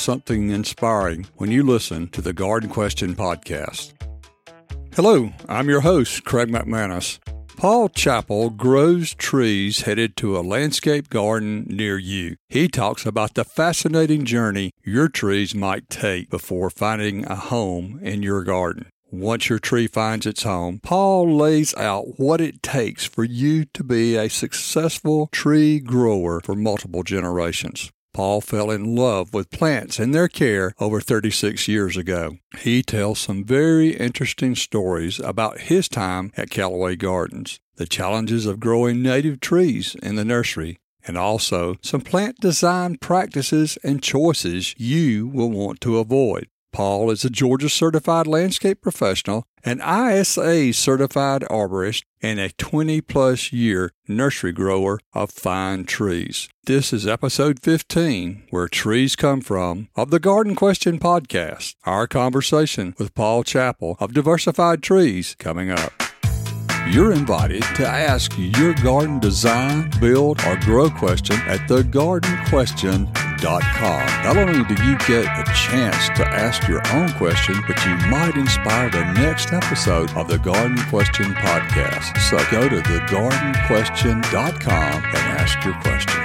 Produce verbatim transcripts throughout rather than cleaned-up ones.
something inspiring when you listen to the Garden Question Podcast. Hello, I'm your host, Craig McManus. Paul Chappell grows trees headed to a landscape garden near you. He talks about the fascinating journey your trees might take before finding a home in your garden. Once your tree finds its home, Paul lays out what it takes for you to be a successful tree grower for multiple generations. Paul fell in love with plants and their care over thirty-six years ago. He tells some very interesting stories about his time at Callaway Gardens, the challenges of growing native trees in the nursery, and also some plant design practices and choices you will want to avoid. Paul is a Georgia Certified Landscape Professional, an I S A Certified Arborist, and a twenty-plus year nursery grower of fine trees. This is episode fifteen, Where Trees Come From, of the Garden Question Podcast. Our conversation with Paul Chappell of Diversified Trees coming up. You're invited to ask your garden design, build, or grow question at the garden question dot com. Not only do you get a chance to ask your own question, but you might inspire the next episode of the Garden Question Podcast. So go to the garden question dot com and ask your question.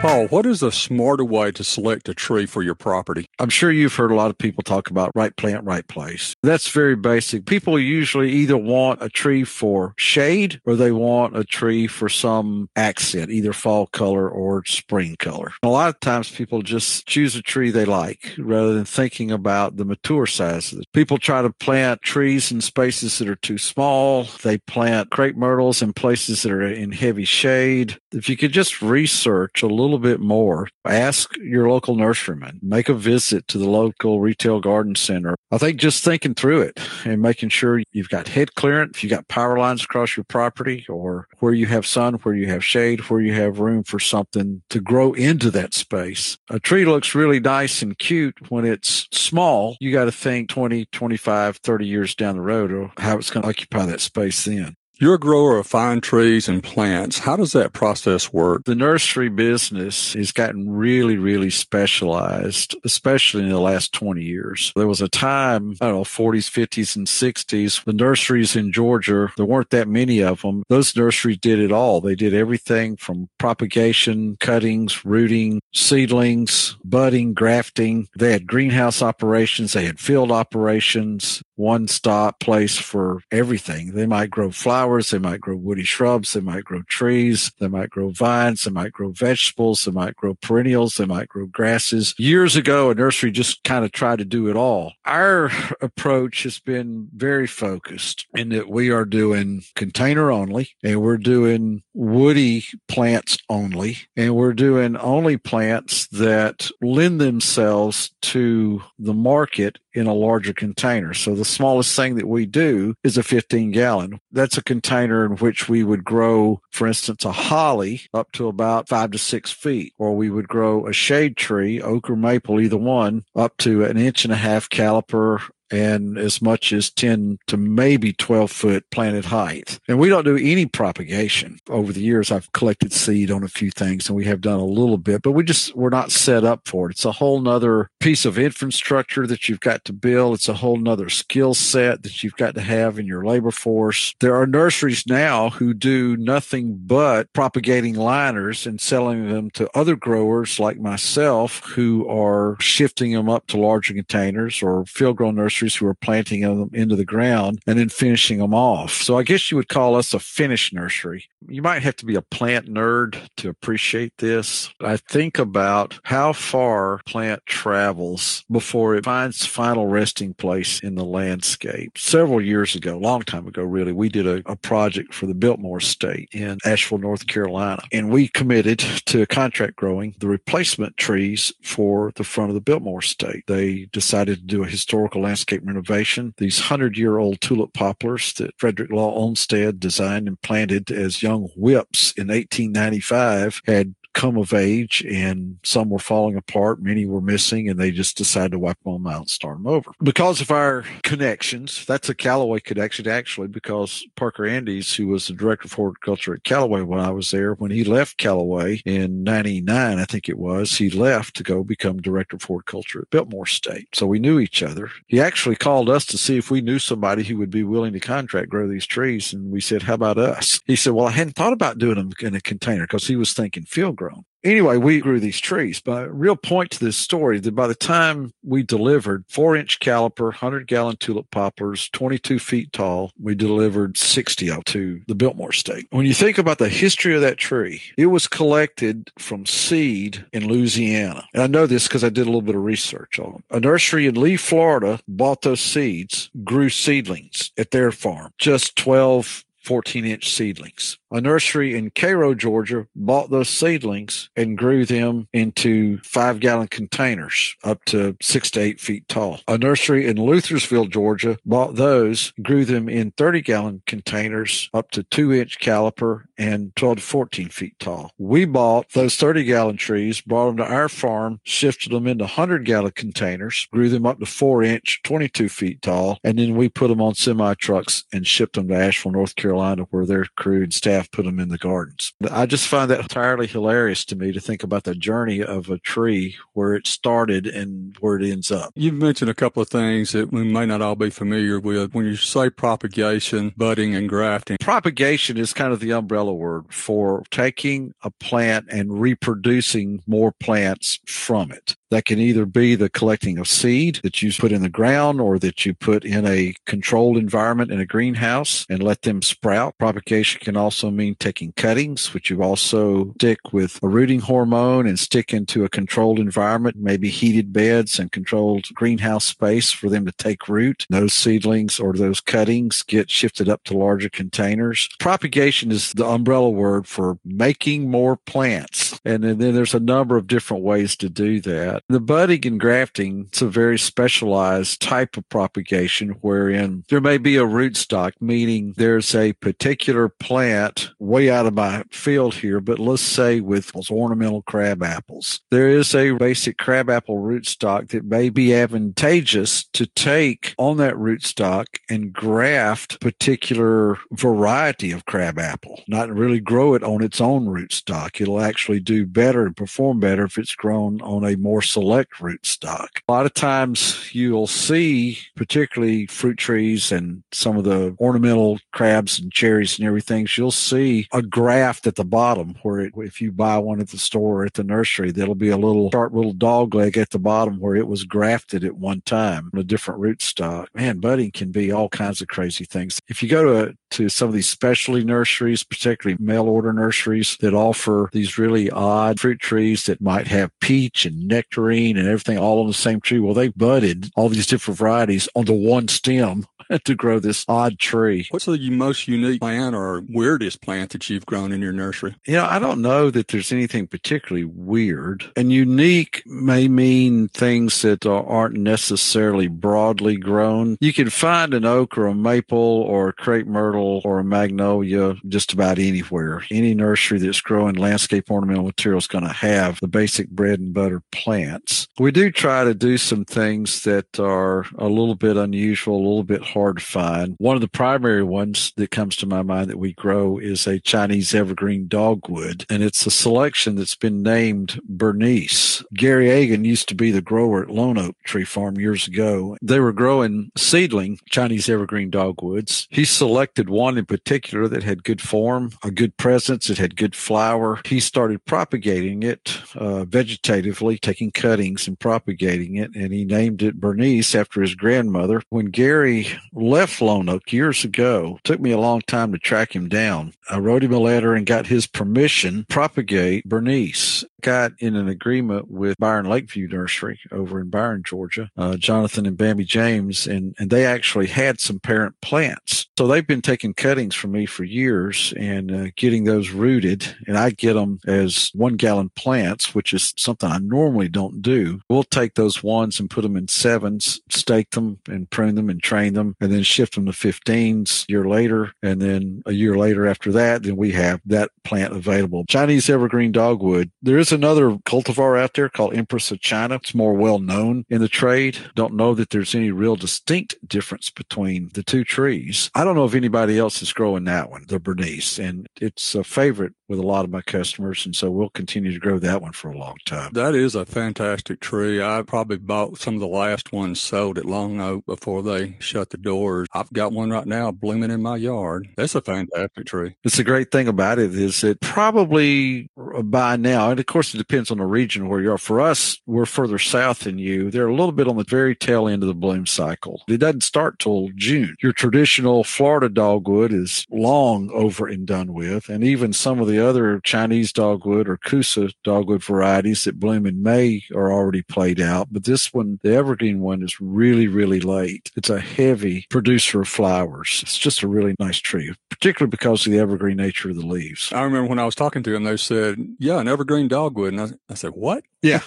Paul, what is a smarter way to select a tree for your property? I'm sure you've heard a lot of people talk about right plant, right place. That's very basic. People usually either want a tree for shade or they want a tree for some accent, either fall color or spring color. A lot of times people just choose a tree they like rather than thinking about the mature size of it. People try to plant trees in spaces that are too small. They plant crepe myrtles in places that are in heavy shade. If you could just research a little little bit more, ask your local nurseryman, make a visit to the local retail garden center. I think just thinking through it and making sure you've got head clearance, you've got power lines across your property, or where you have sun, where you have shade, where you have room for something to grow into that space. A tree looks really nice and cute when it's small. You got to think twenty, twenty-five, thirty years down the road or how it's going to occupy that space then. You're a grower of fine trees and plants. How does that process work? The nursery business has gotten really, really specialized, especially in the last twenty years. There was a time, I don't know, forties, fifties, and sixties, the nurseries in Georgia, there weren't that many of them. Those nurseries did it all. They did everything from propagation, cuttings, rooting, seedlings, budding, grafting. They had greenhouse operations. They had field operations, one-stop place for everything. They might grow flowers. They might grow woody shrubs. They might grow trees. They might grow vines. They might grow vegetables. They might grow perennials. They might grow grasses. Years ago, a nursery just kind of tried to do it all. Our approach has been very focused in that we are doing container only, and we're doing woody plants only, and we're doing only plants that lend themselves to the market in a larger container. So the smallest thing that we do is a fifteen gallon. That's a container in which we would grow, for instance, a holly up to about five to six feet, or we would grow a shade tree, oak or maple, either one, up to an inch and a half caliper and as much as ten to maybe twelve foot planted height. And we don't do any propagation. Over the years, I've collected seed on a few things and we have done a little bit, but we just, we're not set up for it. It's a whole nother piece of infrastructure that you've got to build. It's a whole nother skill set that you've got to have in your labor force. There are nurseries now who do nothing but propagating liners and selling them to other growers like myself who are shifting them up to larger containers or field grown nurseries nurseries who are planting them into the ground and then finishing them off. So I guess you would call us a finished nursery. You might have to be a plant nerd to appreciate this. I think about how far plant travels before it finds final resting place in the landscape. Several years ago, long time ago, really, we did a, a project for the Biltmore Estate in Asheville, North Carolina, and we committed to contract growing the replacement trees for the front of the Biltmore Estate. They decided to do a historical landscape renovation. These hundred-year-old tulip poplars that Frederick Law Olmsted designed and planted as young whips in eighteen ninety-five had come of age, and some were falling apart, many were missing, and they just decided to wipe them all out and start them over. Because of our connections, that's a Callaway connection, actually, because Parker Andes, who was the director of horticulture at Callaway when I was there, when he left Callaway in ninety-nine, I think it was, he left to go become director of horticulture at Biltmore State. So we knew each other. He actually called us to see if we knew somebody who would be willing to contract grow these trees, and we said, how about us? He said, well, I hadn't thought about doing them in a container, because he was thinking field grow. Anyway, we grew these trees. But real point to this story, that by the time we delivered four-inch caliper, hundred-gallon tulip poplars, twenty-two feet tall, we delivered sixty out to the Biltmore Estate. When you think about the history of that tree, it was collected from seed in Louisiana. And I know this because I did a little bit of research on them. A nursery in Lee, Florida, bought those seeds, grew seedlings at their farm, just twelve, fourteen-inch seedlings. A nursery in Cairo, Georgia, bought those seedlings and grew them into five-gallon containers up to six to eight feet tall. A nursery in Luthersville, Georgia, bought those, grew them in thirty-gallon containers up to two-inch caliper and twelve to fourteen feet tall. We bought those thirty-gallon trees, brought them to our farm, shifted them into hundred-gallon containers, grew them up to four-inch, twenty-two feet tall, and then we put them on semi-trucks and shipped them to Asheville, North Carolina, where their crew and staff put them in the gardens. I just find that entirely hilarious to me, to think about the journey of a tree, where it started and where it ends up. You've mentioned a couple of things that we may not all be familiar with when you say propagation, budding, and grafting. Propagation is kind of the umbrella word for taking a plant and reproducing more plants from it. That can either be the collecting of seed that you put in the ground, or that you put in a controlled environment in a greenhouse and let them sprout. Propagation can also mean taking cuttings, which you also stick with a rooting hormone and stick into a controlled environment, maybe heated beds and controlled greenhouse space for them to take root. Those seedlings or those cuttings get shifted up to larger containers. Propagation is the umbrella word for making more plants. And then there's a number of different ways to do that. The budding and grafting is a very specialized type of propagation, wherein there may be a rootstock, meaning there's a particular plant way out of my field here, but let's say with ornamental crab apples. There is a basic crab apple rootstock that may be advantageous to take on that rootstock and graft a particular variety of crab apple, not really grow it on its own rootstock. It'll actually do better and perform better if it's grown on a more select rootstock. A lot of times you'll see, particularly fruit trees and some of the ornamental crabs and cherries and everything, you'll see a graft at the bottom where it, if you buy one at the store or at the nursery, there'll be a little sharp little dog leg at the bottom where it was grafted at one time on a different rootstock. Man, budding can be all kinds of crazy things. If you go to, to some of these specialty nurseries, particularly mail order nurseries that offer these really odd fruit trees that might have peach and nectar nectarine and everything all on the same tree. Well, they budded all these different varieties onto one stem to grow this odd tree. What's the most unique plant or weirdest plant that you've grown in your nursery? You know, I don't know that there's anything particularly weird. And unique may mean things that aren't necessarily broadly grown. You can find an oak or a maple or a crepe myrtle or a magnolia just about anywhere. Any nursery that's growing landscape ornamental material is going to have the basic bread and butter plants. We do try to do some things that are a little bit unusual, a little bit hard. hard to find. One of the primary ones that comes to my mind that we grow is a Chinese evergreen dogwood, and it's a selection that's been named Bernice. Gary Agin used to be the grower at Lone Oak Tree Farm years ago. They were growing seedling Chinese evergreen dogwoods. He selected one in particular that had good form, a good presence, it had good flower. He started propagating it uh, vegetatively, taking cuttings and propagating it, and he named it Bernice after his grandmother. When Gary left Lone Oak years ago, it took me a long time to track him down. I wrote him a letter and got his permission to propagate Bernice. Got in an agreement with Byron Lakeview Nursery over in Byron, Georgia, uh, Jonathan and Bambi James, and, and they actually had some parent plants. So they've been taking cuttings from me for years and uh, getting those rooted, and I get them as one-gallon plants, which is something I normally don't do. We'll take those ones and put them in sevens, stake them and prune them and train them, and then shift them to fifteens a year later, and then a year later after that, then we have that plant available. Chinese evergreen dogwood. There is another cultivar out there called Empress of China. It's more well known in the trade. Don't know that there's any real distinct difference between the two trees. I don't know if anybody else is growing that one, the Bernice, and it's a favorite with a lot of my customers, and so we'll continue to grow that one for a long time. That is a fantastic tree. I probably bought some of the last ones sold at Long Oak before they shut the doors. I've got one right now blooming in my yard. That's a fantastic tree. It's the great thing about it is that probably by now, and of course, Of course, it depends on the region where you are. For us, we're further south than you. They're a little bit on the very tail end of the bloom cycle. It doesn't start till June. Your traditional Florida dogwood is long over and done with, and even some of the other Chinese dogwood or Kusa dogwood varieties that bloom in May are already played out. But this one, the evergreen one, is really, really late. It's a heavy producer of flowers. It's just a really nice tree, particularly because of the evergreen nature of the leaves. I remember when I was talking to them, they said, yeah, an evergreen dogwood. And I, I said, what? Yeah.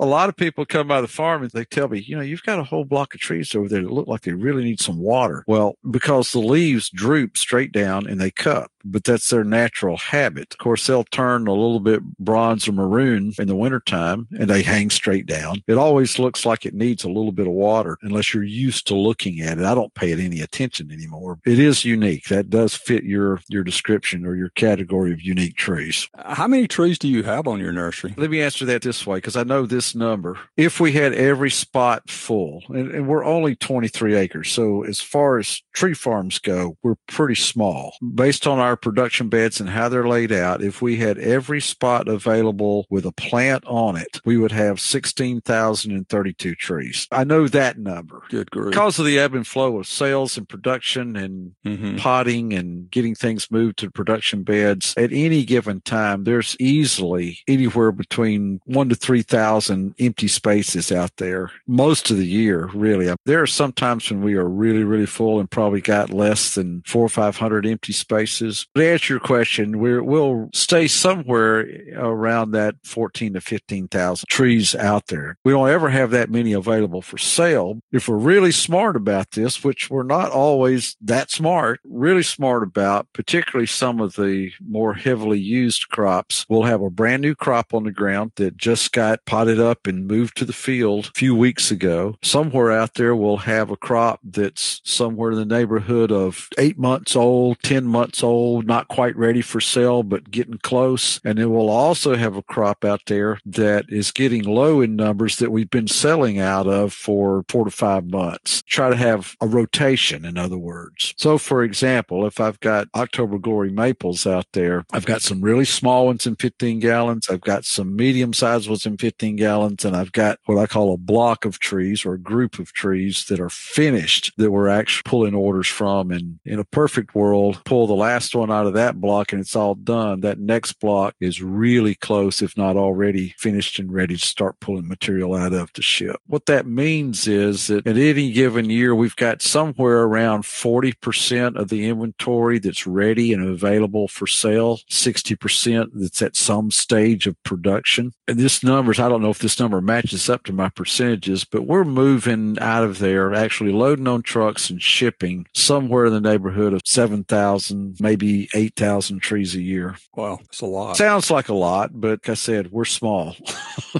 A lot of people come by the farm and they tell me, you know, you've got a whole block of trees over there that look like they really need some water. Well, because the leaves droop straight down and they cup, but that's their natural habit. Of course, they'll turn a little bit bronze or maroon in the wintertime and they hang straight down. It always looks like it needs a little bit of water unless you're used to looking at it. I don't pay it any attention anymore. It is unique. That does fit your, your description or your category of unique trees. How many trees do you have on your nursery? Let me answer that this way, because I know this number. If we had every spot full, and, and we're only twenty-three acres, so as far as tree farms go, we're pretty small. Based on our production beds and how they're laid out, if we had every spot available with a plant on it, we would have sixteen thousand thirty-two trees. I know that number. Good grief. Because of the ebb and flow of sales and production and mm-hmm. potting and getting things moved to production beds, at any given time, there's easily anywhere between one to three thousand empty spaces out there most of the year. Really, there are some times when we are really, really full and probably got less than four or five hundred empty spaces. But to answer your question, we're, we'll stay somewhere around that fourteen to fifteen thousand trees out there. We don't ever have that many available for sale. If we're really smart about this, which we're not always that smart, really smart about, particularly some of the more heavily used crops, we'll have a brand new crop on the ground that just got potted up and moved to the field a few weeks ago. Somewhere out there, we'll have a crop that's somewhere in the neighborhood of eight months old, ten months old, not quite ready for sale, but getting close. And then we'll also have a crop out there that is getting low in numbers that we've been selling out of for four to five months. Try to have a rotation, in other words. So, for example, if I've got October Glory maples out there, I've got some really small ones in fifteen gallons. I've got some medium-sized ones in fifteen gallons, and I've got what I call a block of trees or a group of trees that are finished that we're actually pulling orders from. And in a perfect world, pull the last one out of that block and it's all done. That next block is really close, if not already finished and ready to start pulling material out of to ship. What that means is that at any given year, we've got somewhere around forty percent of the inventory that's ready and available for sale, sixty percent that's at some stage. stage of production. And this numbers, I don't know if this number matches up to my percentages, but we're moving out of there, actually loading on trucks and shipping somewhere in the neighborhood of seven thousand, maybe eight thousand trees a year. Wow, that's a lot. Sounds like a lot, but like I said, we're small.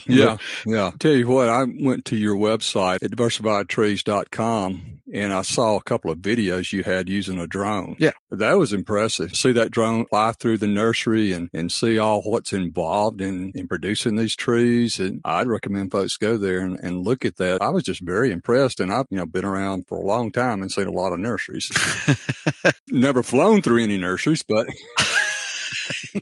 yeah, yeah. Tell you what, I went to your website at diversified trees dot com. And I saw a couple of videos you had using a drone. Yeah. That was impressive. See that drone fly through the nursery and, and see all what's involved in, in producing these trees. And I'd recommend folks go there and, and look at that. I was just very impressed. And I've, you know, been around for a long time and seen a lot of nurseries. Never flown through any nurseries, but...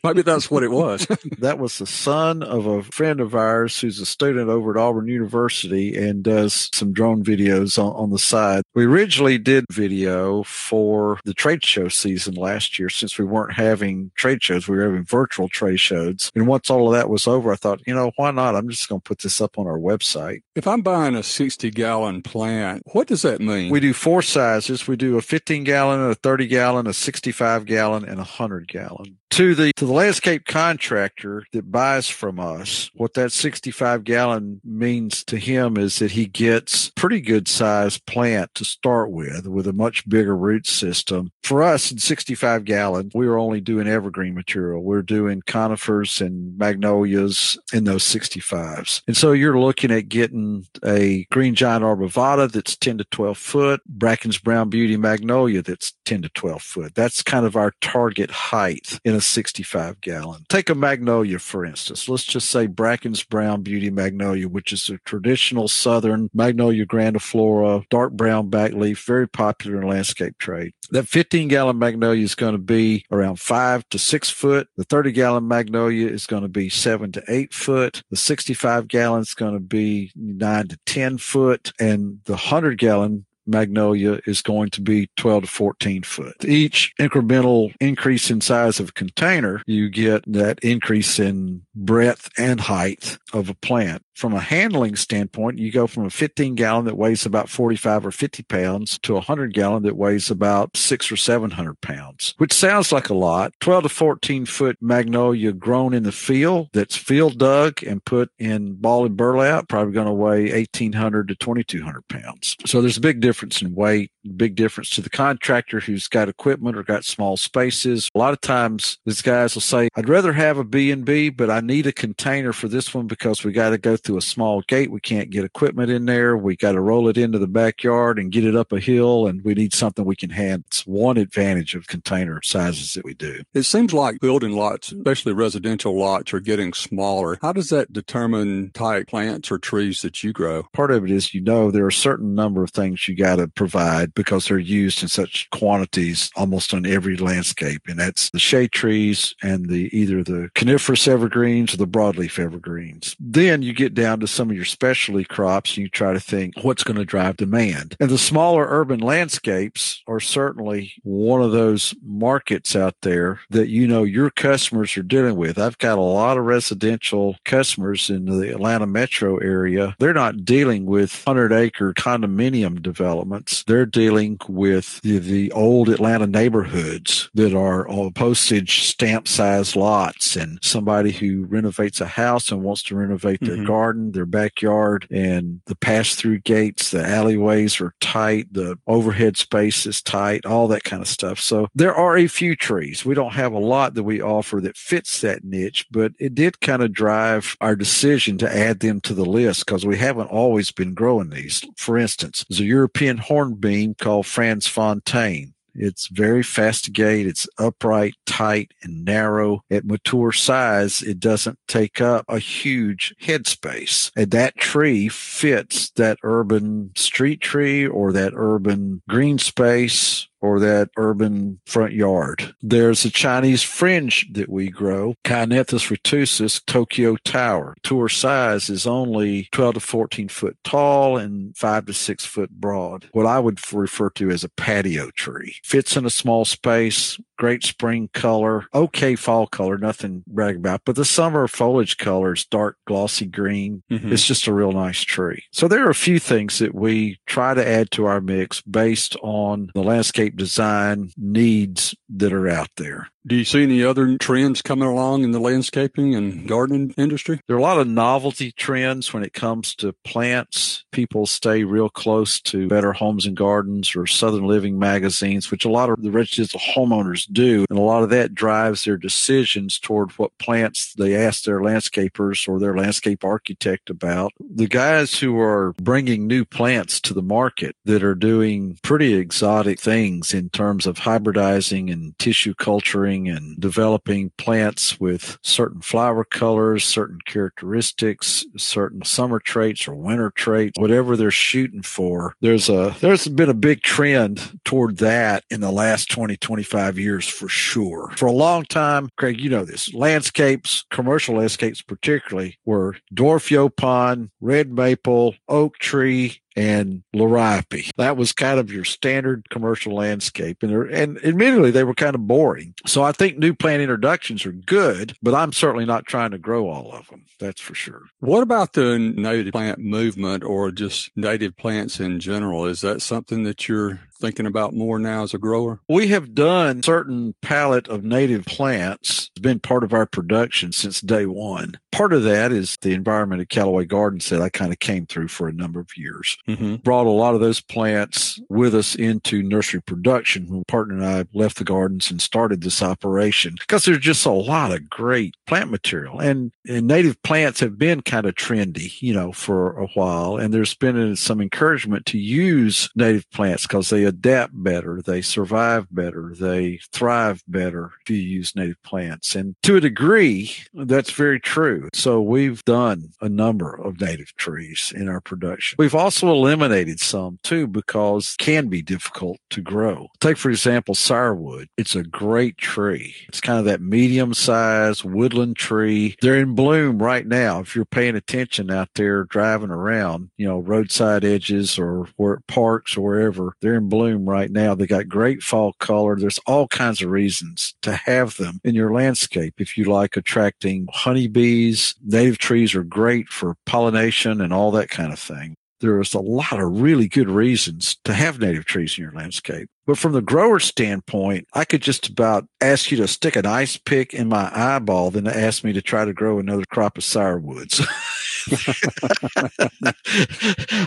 Maybe that's what it was. That was the son of a friend of ours who's a student over at Auburn University and does some drone videos on, on the side. We originally did video for the trade show season last year. Since we weren't having trade shows, we were having virtual trade shows. And once all of that was over, I thought, you know, why not? I'm just going to put this up on our website. If I'm buying a sixty-gallon plant, what does that mean? We do four sizes. We do a fifteen-gallon, a thirty-gallon, a sixty-five-gallon, and a one hundred-gallon. To the to the landscape contractor that buys from us, what that sixty-five gallon means to him is that he gets pretty good sized plant to start with, with a much bigger root system. For us in sixty-five gallon, we were only doing evergreen material. We're doing conifers and magnolias in those sixty-fives. And so you're looking at getting a Green Giant arborvitae that's ten to twelve foot, Brackens Brown Beauty magnolia that's ten to twelve foot. That's kind of our target height in a sixty-five gallon. Take a magnolia, for instance. Let's just say Brackens Brown Beauty Magnolia, which is a traditional southern Magnolia grandiflora, dark brown backleaf, very popular in landscape trade. That fifteen gallon magnolia is going to be around five to six foot. The thirty gallon magnolia is going to be seven to eight foot. The sixty-five gallon is going to be nine to ten foot. And the one hundred gallon magnolia is going to be twelve to fourteen foot. Each incremental increase in size of a container, you get that increase in breadth and height of a plant. From a handling standpoint, you go from a fifteen gallon that weighs about forty-five or fifty pounds to a one hundred gallon that weighs about six or seven hundred pounds, which sounds like a lot. twelve to fourteen foot magnolia grown in the field, that's field dug and put in ball and burlap, probably going to weigh eighteen hundred to twenty-two hundred pounds. So there's a big difference in weight, big difference to the contractor who's got equipment or got small spaces. A lot of times these guys will say, I'd rather have a B and B, but I need a container for this one because we got to go through a small gate. We can't get equipment in there. We got to roll it into the backyard and get it up a hill, and we need something we can handle. It's one advantage of container sizes that we do. It seems like building lots, especially residential lots, are getting smaller. How does that determine type plants or trees that you grow? Part of it is, you know, there are a certain number of things you got to provide because they're used in such quantities almost on every landscape, and that's the shade trees and the either the coniferous evergreens or the broadleaf evergreens. Then you get down to some of your specialty crops, and you try to think what's going to drive demand. And the smaller urban landscapes are certainly one of those markets out there that, you know, your customers are dealing with. I've got a lot of residential customers in the Atlanta metro area. They're not dealing with one hundred acre condominium developments. They're dealing with the, the old Atlanta neighborhoods that are on postage stamp size lots, and somebody who renovates a house and wants to renovate their mm-hmm. garden, their backyard, and the pass-through gates, the alleyways are tight, the overhead space is tight, all that kind of stuff. So there are a few trees. We don't have a lot that we offer that fits that niche, but it did kind of drive our decision to add them to the list because we haven't always been growing these. For instance, there's a European hornbeam called Franz Fontaine. It's very fastigate. It's upright, tight, and narrow. At mature size, it doesn't take up a huge headspace. And that tree fits that urban street tree or that urban green space or that urban front yard. There's a Chinese fringe that we grow, Chionanthus retusus Tokyo Tower. Tour size is only twelve to fourteen foot tall and five to six foot broad, what I would refer to as a patio tree. Fits in a small space, great spring color, okay fall color, nothing to brag about, but the summer foliage color is dark, glossy green. Mm-hmm. It's just a real nice tree. So there are a few things that we try to add to our mix based on the landscape design needs that are out there. Do you see any other trends coming along in the landscaping and gardening industry? There are a lot of novelty trends when it comes to plants. People stay real close to Better Homes and Gardens or Southern Living magazines, which a lot of the residential homeowners do. And a lot of that drives their decisions toward what plants they ask their landscapers or their landscape architect about. The guys who are bringing new plants to the market that are doing pretty exotic things in terms of hybridizing and tissue culturing growing and developing plants with certain flower colors, certain characteristics, certain summer traits or winter traits, whatever they're shooting for. There's a there's been a big trend toward that in the last twenty, twenty-five years for sure. For a long time, Craig, you know this, landscapes, commercial landscapes particularly, were dwarf yopan, red maple, oak tree, and liriope. That was kind of your standard commercial landscape. And, and admittedly, they were kind of boring. So I think new plant introductions are good, but I'm certainly not trying to grow all of them. That's for sure. What about the native plant movement or just native plants in general? Is that something that you're thinking about more now as a grower? We have done certain palette of native plants. It's been part of our production since day one. Part of that is the environment at Callaway Gardens that I kind of came through for a number of years. Mm-hmm. Brought a lot of those plants with us into nursery production when my partner and I left the gardens and started this operation because there's just a lot of great plant material. And, and native plants have been kind of trendy, you know, for a while. And there's been some encouragement to use native plants because they adapt better, they survive better, they thrive better if you use native plants. And to a degree, that's very true. So we've done a number of native trees in our production. We've also eliminated some too because it can be difficult to grow. Take, for example, sirewood. It's a great tree. It's kind of that medium-sized woodland tree. They're in bloom right now. If you're paying attention out there driving around, you know, roadside edges or where parks or wherever, they're in bloom. bloom right now. They got great fall color. There's all kinds of reasons to have them in your landscape. If you like attracting honeybees, native trees are great for pollination and all that kind of thing. There's a lot of really good reasons to have native trees in your landscape. But from the grower's standpoint, I could just about ask you to stick an ice pick in my eyeball than to ask me to try to grow another crop of sirewoods.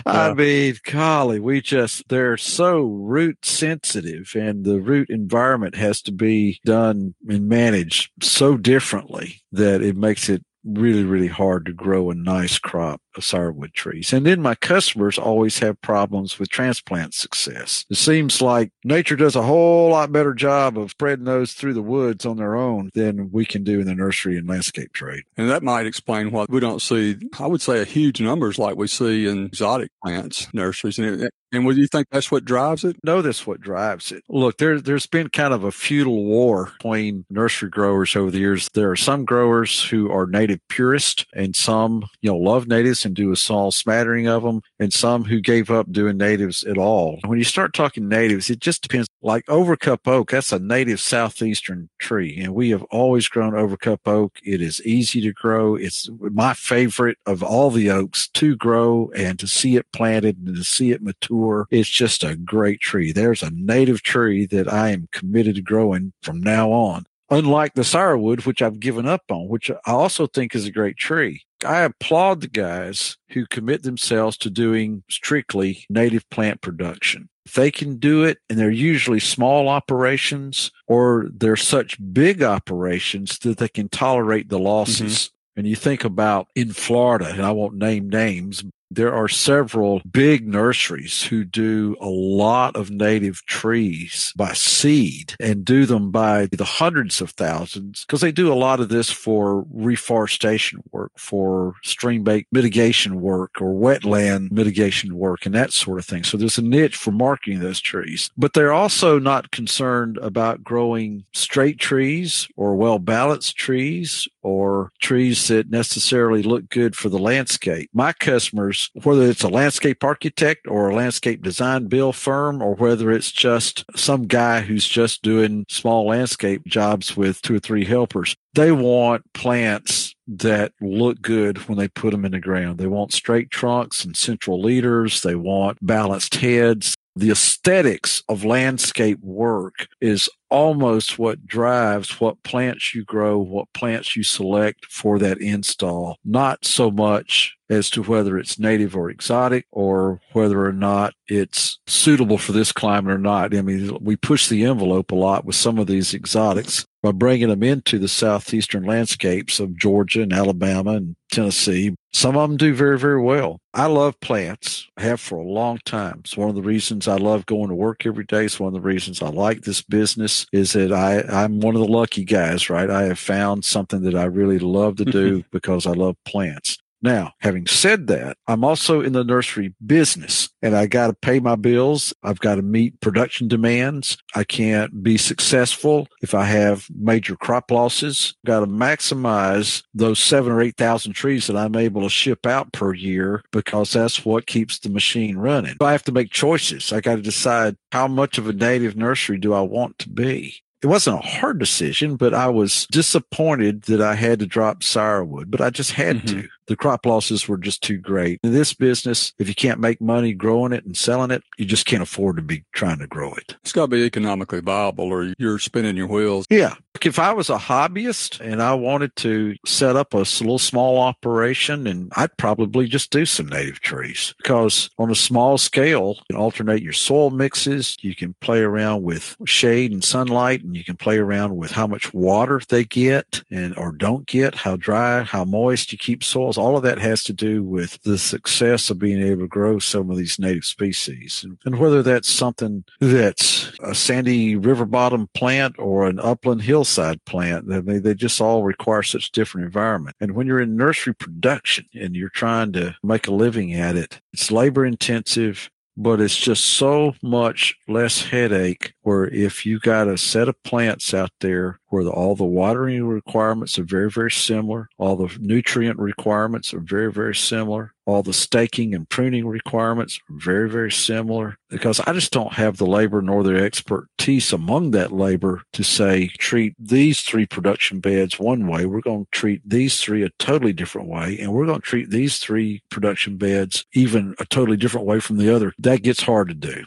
yeah. I mean, golly, we just, they're so root sensitive and the root environment has to be done and managed so differently that it makes it really, really hard to grow a nice crop of sirewood trees. And then my customers always have problems with transplant success. It seems like nature does a whole lot better job of spreading those through the woods on their own than we can do in the nursery and landscape trade. And that might explain why we don't see, I would say, a huge numbers like we see in exotic plants, nurseries, and it, and would you think that's what drives it? No, that's what drives it. Look, there, there's been kind of a feudal war between nursery growers over the years. There are some growers who are native purists and some, you know, love natives and do a small smattering of them, and some who gave up doing natives at all. When you start talking natives, it just depends. Like overcup oak, that's a native southeastern tree, and we have always grown overcup oak. It is easy to grow. It's my favorite of all the oaks to grow and to see it planted and to see it mature. It's just a great tree. There's a native tree that I am committed to growing from now on. Unlike the sirewood, which I've given up on, which I also think is a great tree. I applaud the guys who commit themselves to doing strictly native plant production. If they can do it, and they're usually small operations, or they're such big operations that they can tolerate the losses. Mm-hmm. And you think about in Florida, and I won't name names, there are several big nurseries who do a lot of native trees by seed and do them by the hundreds of thousands because they do a lot of this for reforestation work, for stream bank mitigation work or wetland mitigation work and that sort of thing. So there's a niche for marketing those trees. But they're also not concerned about growing straight trees or well-balanced trees or trees that necessarily look good for the landscape. My customers, whether it's a landscape architect or a landscape design build firm, or whether it's just some guy who's just doing small landscape jobs with two or three helpers, they want plants that look good when they put them in the ground. They want straight trunks and central leaders. They want balanced heads. The aesthetics of landscape work is almost what drives what plants you grow, what plants you select for that install, not so much as to whether it's native or exotic or whether or not it's suitable for this climate or not. I mean, we push the envelope a lot with some of these exotics by bringing them into the southeastern landscapes of Georgia and Alabama and Tennessee. Some of them do very, very well. I love plants. I have for a long time. It's one of the reasons I love going to work every day. It's one of the reasons I like this business. this is that I, I'm one of the lucky guys, right? I have found something that I really love to do because I love plants. Now, having said that, I'm also in the nursery business and I got to pay my bills. I've got to meet production demands. I can't be successful if I have major crop losses. Got to maximize those seven or eight thousand trees that I'm able to ship out per year because that's what keeps the machine running. So I have to make choices. I got to decide how much of a native nursery do I want to be. It wasn't a hard decision, but I was disappointed that I had to drop Sirewood, but I just had mm-hmm. to. The crop losses were just too great. In this business, if you can't make money growing it and selling it, you just can't afford to be trying to grow it. It's got to be economically viable or you're spinning your wheels. Yeah. If I was a hobbyist and I wanted to set up a little small operation, and I'd probably just do some native trees because on a small scale, you can alternate your soil mixes. You can play around with shade and sunlight, and you can play around with how much water they get and or don't get, how dry, how moist you keep soils. All of that has to do with the success of being able to grow some of these native species. And, and whether that's something that's a sandy river bottom plant or an upland hill side plant. I mean, they just all require such different environment. And when you're in nursery production and you're trying to make a living at it, it's labor intensive, but it's just so much less headache where if you got a set of plants out there where the, all the watering requirements are very, very similar, all the nutrient requirements are very, very similar, all the staking and pruning requirements are very, very similar, because I just don't have the labor nor the expertise among that labor to say, treat these three production beds one way, we're going to treat these three a totally different way, and we're going to treat these three production beds even a totally different way from the other. That gets hard to do.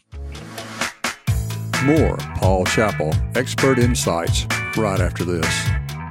More Paul Chappell expert insights right after this.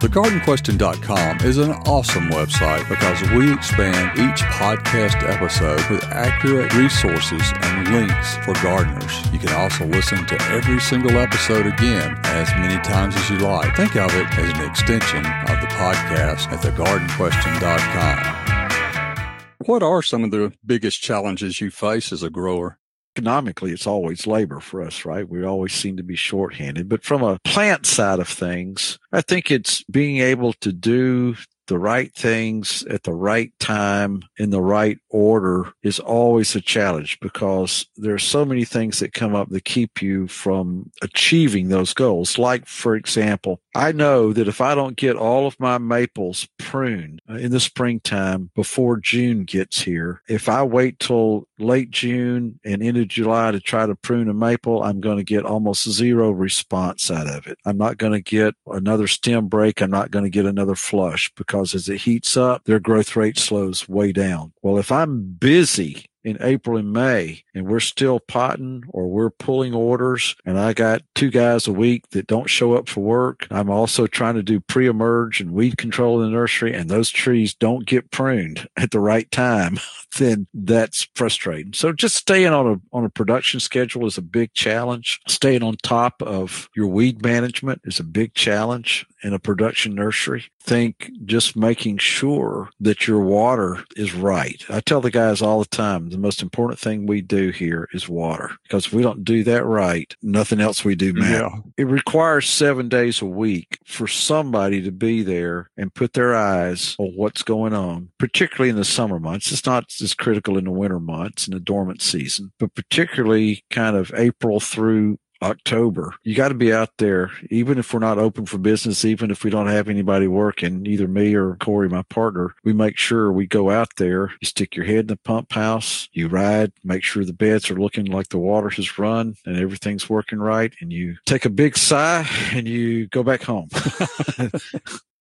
the garden question dot com is an awesome website because we expand each podcast episode with accurate resources and links for gardeners. You can also listen to every single episode again as many times as you like. Think of it as an extension of the podcast at the garden question dot com. What are some of the biggest challenges you face as a grower? Economically, it's always labor for us, right? We always seem to be shorthanded. But from a plant side of things, I think it's being able to do the right things at the right time in the right order is always a challenge because there are so many things that come up that keep you from achieving those goals. Like, for example, I know that if I don't get all of my maples pruned in the springtime before June gets here, if I wait till late June and into July to try to prune a maple, I'm going to get almost zero response out of it. I'm not going to get another stem break. I'm not going to get another flush because as it heats up, their growth rate slows way down. Well, if I'm busy in April and May, and we're still potting or we're pulling orders, and I got two guys a week that don't show up for work. I'm also trying to do pre-emerge and weed control in the nursery, and those trees don't get pruned at the right time, then that's frustrating. So just staying on a on a production schedule is a big challenge. Staying on top of your weed management is a big challenge in a production nursery. Think just making sure that your water is right. I tell the guys all the time, the most important thing we do here is water, because if we don't do that right, nothing else we do matters. Yeah. It requires seven days a week for somebody to be there and put their eyes on what's going on, particularly in the summer months. It's not as critical in the winter months in the dormant season, but particularly kind of April through October, you got to be out there, even if we're not open for business, even if we don't have anybody working, either me or Corey, my partner, we make sure we go out there, you stick your head in the pump house, you ride, make sure the beds are looking like the water has run and everything's working right. And you take a big sigh and you go back home.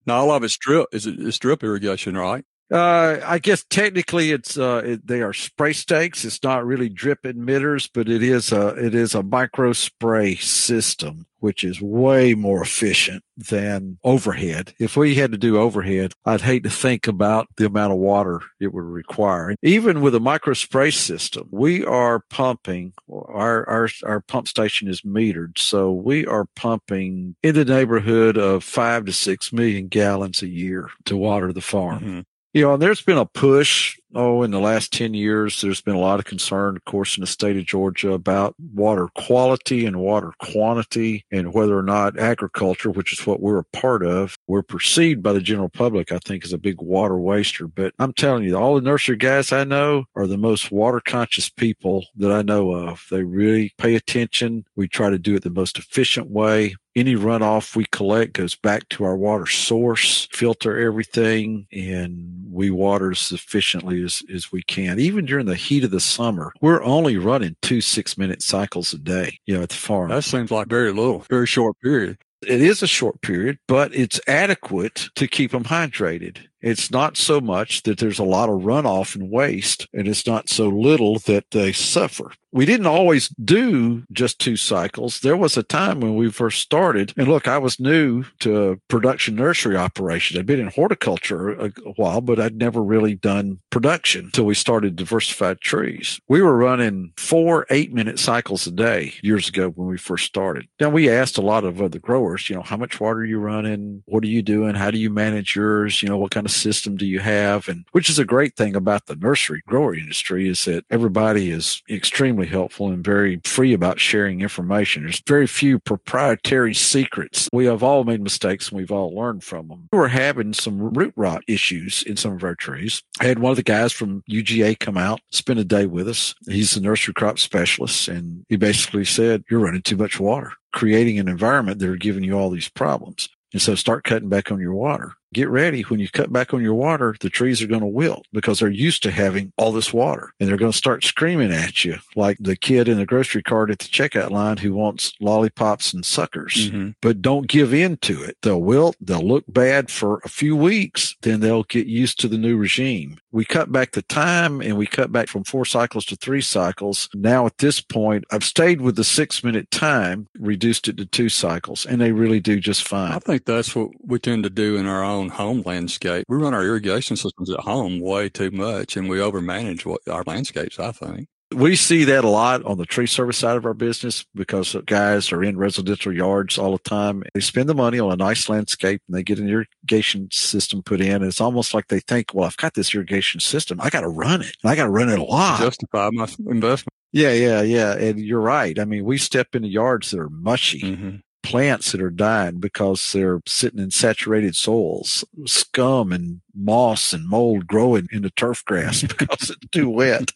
Now, all of it's drip, is it, it's drip irrigation, right? Uh, I guess technically it's, uh, it, they are spray stakes. It's not really drip emitters, but it is a, it is a micro spray system, which is way more efficient than overhead. If we had to do overhead, I'd hate to think about the amount of water it would require. Even with a micro spray system, we are pumping, our, our, our pump station is metered. So we are pumping in the neighborhood of five to six million gallons a year to water the farm. Mm-hmm. You know, there's been a push, oh, in the last ten years, there's been a lot of concern, of course, in the state of Georgia about water quality and water quantity and whether or not agriculture, which is what we're a part of, we're perceived by the general public, I think, as a big water waster. But I'm telling you, all the nursery guys I know are the most water conscious people that I know of. They really pay attention. We try to do it the most efficient way. Any runoff we collect goes back to our water source, filter everything, and we water as efficiently as, as we can. Even during the heat of the summer, we're only running two six-minute cycles a day, you know, at the farm. That seems like very little, very short period. It is a short period, but it's adequate to keep them hydrated. It's not so much that there's a lot of runoff and waste, and it's not so little that they suffer. We didn't always do just two cycles. There was a time when we first started, and look, I was new to production nursery operation. I'd been in horticulture a while, but I'd never really done production until we started Diversified Trees. We were running four eight-minute cycles a day years ago when we first started. Now, we asked a lot of other growers, you know, how much water are you running? What are you doing? How do you manage yours? You know, what kind of system do you have? And which is a great thing about the nursery grower industry is that everybody is extremely helpful and very free about sharing information. There's very few proprietary secrets. We have all made mistakes and we've all learned from them. We were having some root rot issues in some of our trees. I had one of the guys from U G A come out, spend a day with us. He's the nursery crop specialist, and he basically said, you're running too much water, creating an environment that are giving you all these problems. And so start cutting back on your water. Get ready. When you cut back on your water, the trees are going to wilt because they're used to having all this water, and they're going to start screaming at you like the kid in the grocery cart at the checkout line who wants lollipops and suckers. Mm-hmm. But don't give in to it. They'll wilt. They'll look bad for a few weeks. Then they'll get used to the new regime. We cut back the time, and we cut back from four cycles to three cycles. Now at this point, I've stayed with the six-minute time, reduced it to two cycles, and they really do just fine. I think that's what we tend to do in our own home landscape. We run our irrigation systems at home way too much, and we overmanage what our landscapes, I think. We see that a lot on the tree service side of our business because guys are in residential yards all the time. They spend the money on a nice landscape and they get an irrigation system put in. And it's almost like they think, well, I've got this irrigation system. I got to run it. And I got to run it a lot. Justify my investment. Yeah, yeah, yeah. And you're right. I mean, we step into yards that are mushy. Mm-hmm. Plants that are dying because they're sitting in saturated soils, scum and moss and mold growing in the turf grass because it's too wet.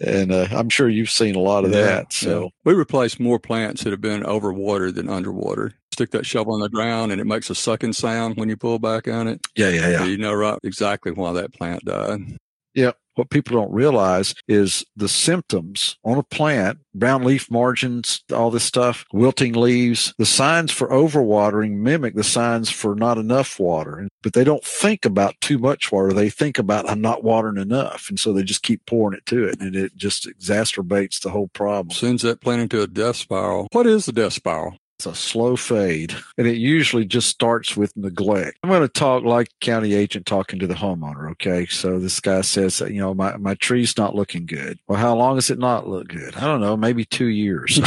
And uh, I'm sure you've seen a lot of yeah, that. So yeah. We replace more plants that have been overwatered than underwater. Stick that shovel in the ground and it makes a sucking sound when you pull back on it. Yeah, yeah, yeah. So you know right exactly why that plant died. Yeah. What people don't realize is the symptoms on a plant, brown leaf margins, all this stuff, wilting leaves. The signs for overwatering mimic the signs for not enough water, but they don't think about too much water. They think about, I'm not watering enough. And so they just keep pouring it to it, and it just exacerbates the whole problem. Sends that plant into a death spiral. What is the death spiral? It's a slow fade, and it usually just starts with neglect. I'm going to talk like county agent talking to the homeowner, okay? So this guy says, you know, my, my tree's not looking good. Well, how long does it not look good? I don't know, maybe two years.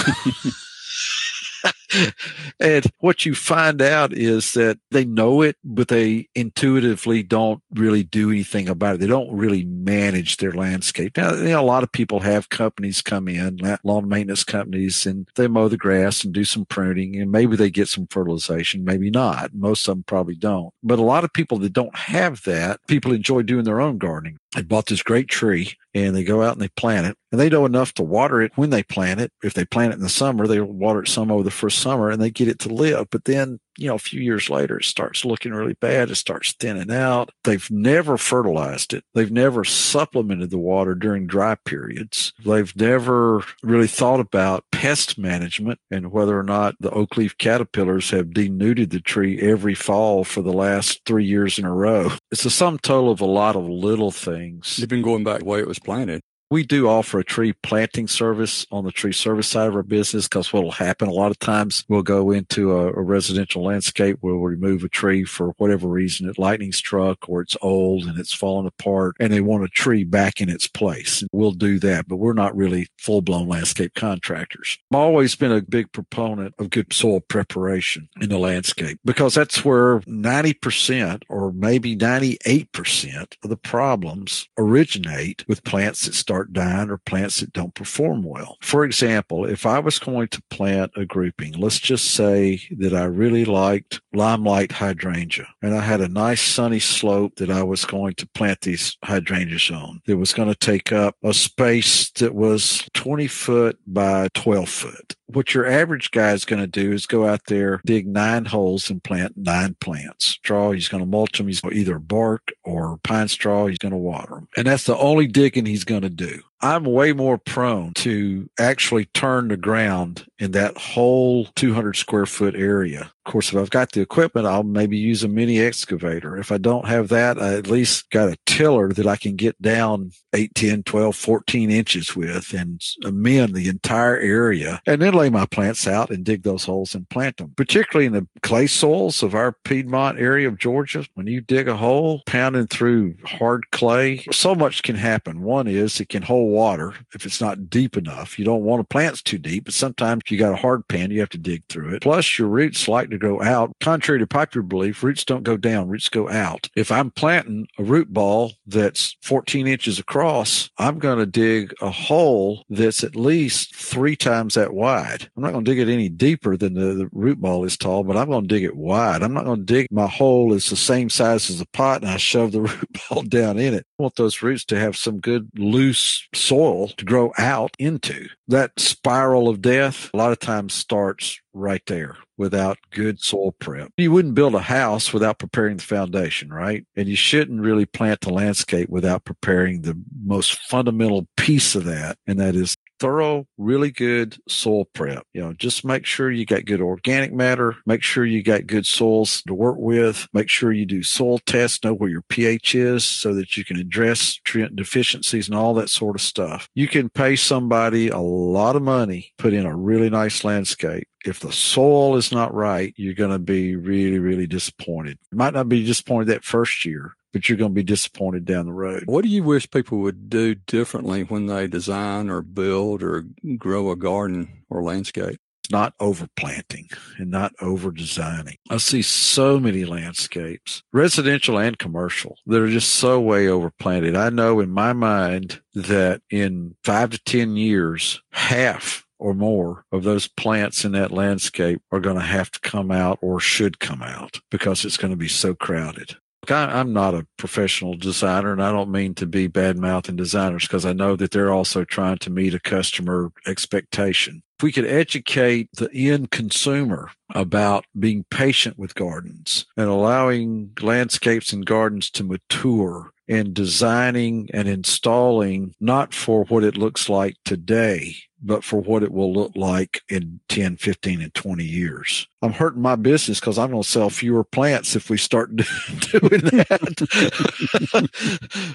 And what you find out is that they know it, but they intuitively don't really do anything about it. They don't really manage their landscape. Now, you know, a lot of people have companies come in, lawn maintenance companies, and they mow the grass and do some pruning, and maybe they get some fertilization, maybe not. Most of them probably don't. But a lot of people that don't have that, people enjoy doing their own gardening. They bought this great tree, and they go out and they plant it, and they know enough to water it when they plant it. If they plant it in the summer, they water it some over the first summer, and they get it to live. But then, you know, a few years later, it starts looking really bad. It starts thinning out. They've never fertilized it. They've never supplemented the water during dry periods. They've never really thought about pest management and whether or not the oak leaf caterpillars have denuded the tree every fall for the last three years in a row. It's a sum total of a lot of little things. They've been going back the way it was planted. We do offer a tree planting service on the tree service side of our business, because what will happen a lot of times, we'll go into a, a residential landscape where we'll remove a tree for whatever reason. It lightning struck or it's old and it's fallen apart and they want a tree back in its place. We'll do that, but we're not really full-blown landscape contractors. I've always been a big proponent of good soil preparation in the landscape, because that's where ninety percent or maybe ninety-eight percent of the problems originate with plants that start dying or plants that don't perform well. For example, if I was going to plant a grouping, let's just say that I really liked limelight hydrangea and I had a nice sunny slope that I was going to plant these hydrangeas on. It was going to take up a space that was twenty foot by twelve foot. What your average guy is going to do is go out there, dig nine holes and plant nine plants. Straw, he's going to mulch them. He's either bark or pine straw. He's going to water them. And that's the only digging he's going to do. I'm way more prone to actually turn the ground in that whole two hundred square foot area. Of course, if I've got the equipment, I'll maybe use a mini excavator. If I don't have that, I at least got a tiller that I can get down eight, ten, twelve, fourteen inches with and amend the entire area and then lay my plants out and dig those holes and plant them. Particularly in the clay soils of our Piedmont area of Georgia, when you dig a hole, pounding through hard clay, so much can happen. One is it can hold water if it's not deep enough. You don't want to plants too deep, but sometimes you got a hard pan, you have to dig through it. Plus, your roots like to go out. Contrary to popular belief, roots don't go down, roots go out. If I'm planting a root ball that's fourteen inches across, I'm going to dig a hole that's at least three times that wide. I'm not going to dig it any deeper than the, the root ball is tall, but I'm going to dig it wide. I'm not going to dig my hole is the same size as the pot and I shove the root ball down in it. I want those roots to have some good loose soil to grow out into. That spiral of death a lot of times starts right there without good soil prep. You wouldn't build a house without preparing the foundation, right? And you shouldn't really plant the landscape without preparing the most fundamental piece of that, and that is thorough, really good soil prep. You know, just make sure you got good organic matter. Make sure you got good soils to work with. Make sure you do soil tests, know where your pH is so that you can address nutrient deficiencies and all that sort of stuff. You can pay somebody a lot of money, put in a really nice landscape. If the soil is not right, you're going to be really, really disappointed. You might not be disappointed that first year, but you're going to be disappointed down the road. What do you wish people would do differently when they design or build or grow a garden or landscape? Not overplanting and not over designing. I see so many landscapes, residential and commercial, that are just so way overplanted. I know in my mind that in five to ten years, half or more of those plants in that landscape are going to have to come out or should come out because it's going to be so crowded. I'm not a professional designer, and I don't mean to be bad-mouthing designers, because I know that they're also trying to meet a customer expectation. If we could educate the end consumer about being patient with gardens and allowing landscapes and gardens to mature, and designing and installing not for what it looks like today, but for what it will look like in ten, fifteen, and twenty years. I'm hurting my business because I'm going to sell fewer plants if we start doing that.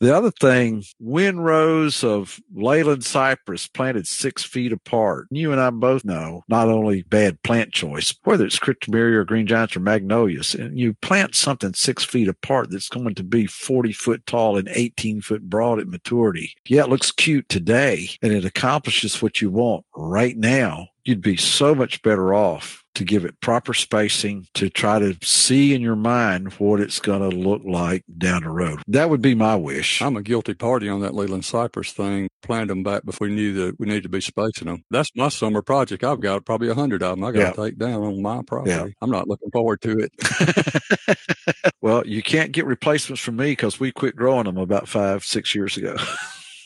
The other thing, windrows of Leyland cypress planted six feet apart. You and I both know not only bad plant choice, whether it's cryptomeria or green giants or magnolias, and you plant something six feet apart that's going to be forty foot tall and eighteen foot broad at maturity. Yeah, it looks cute today and it accomplishes what you want right now. You'd be so much better off to give it proper spacing, to try to see in your mind what it's going to look like down the road. That would be my wish. I'm a guilty party on that Leyland cypress thing. Planted them back before we knew that we needed to be spacing them. That's my summer project. I've got probably a hundred of them I got yeah. to take down on my property. Yeah. I'm not looking forward to it. Well, you can't get replacements from me because we quit growing them about five, six years ago.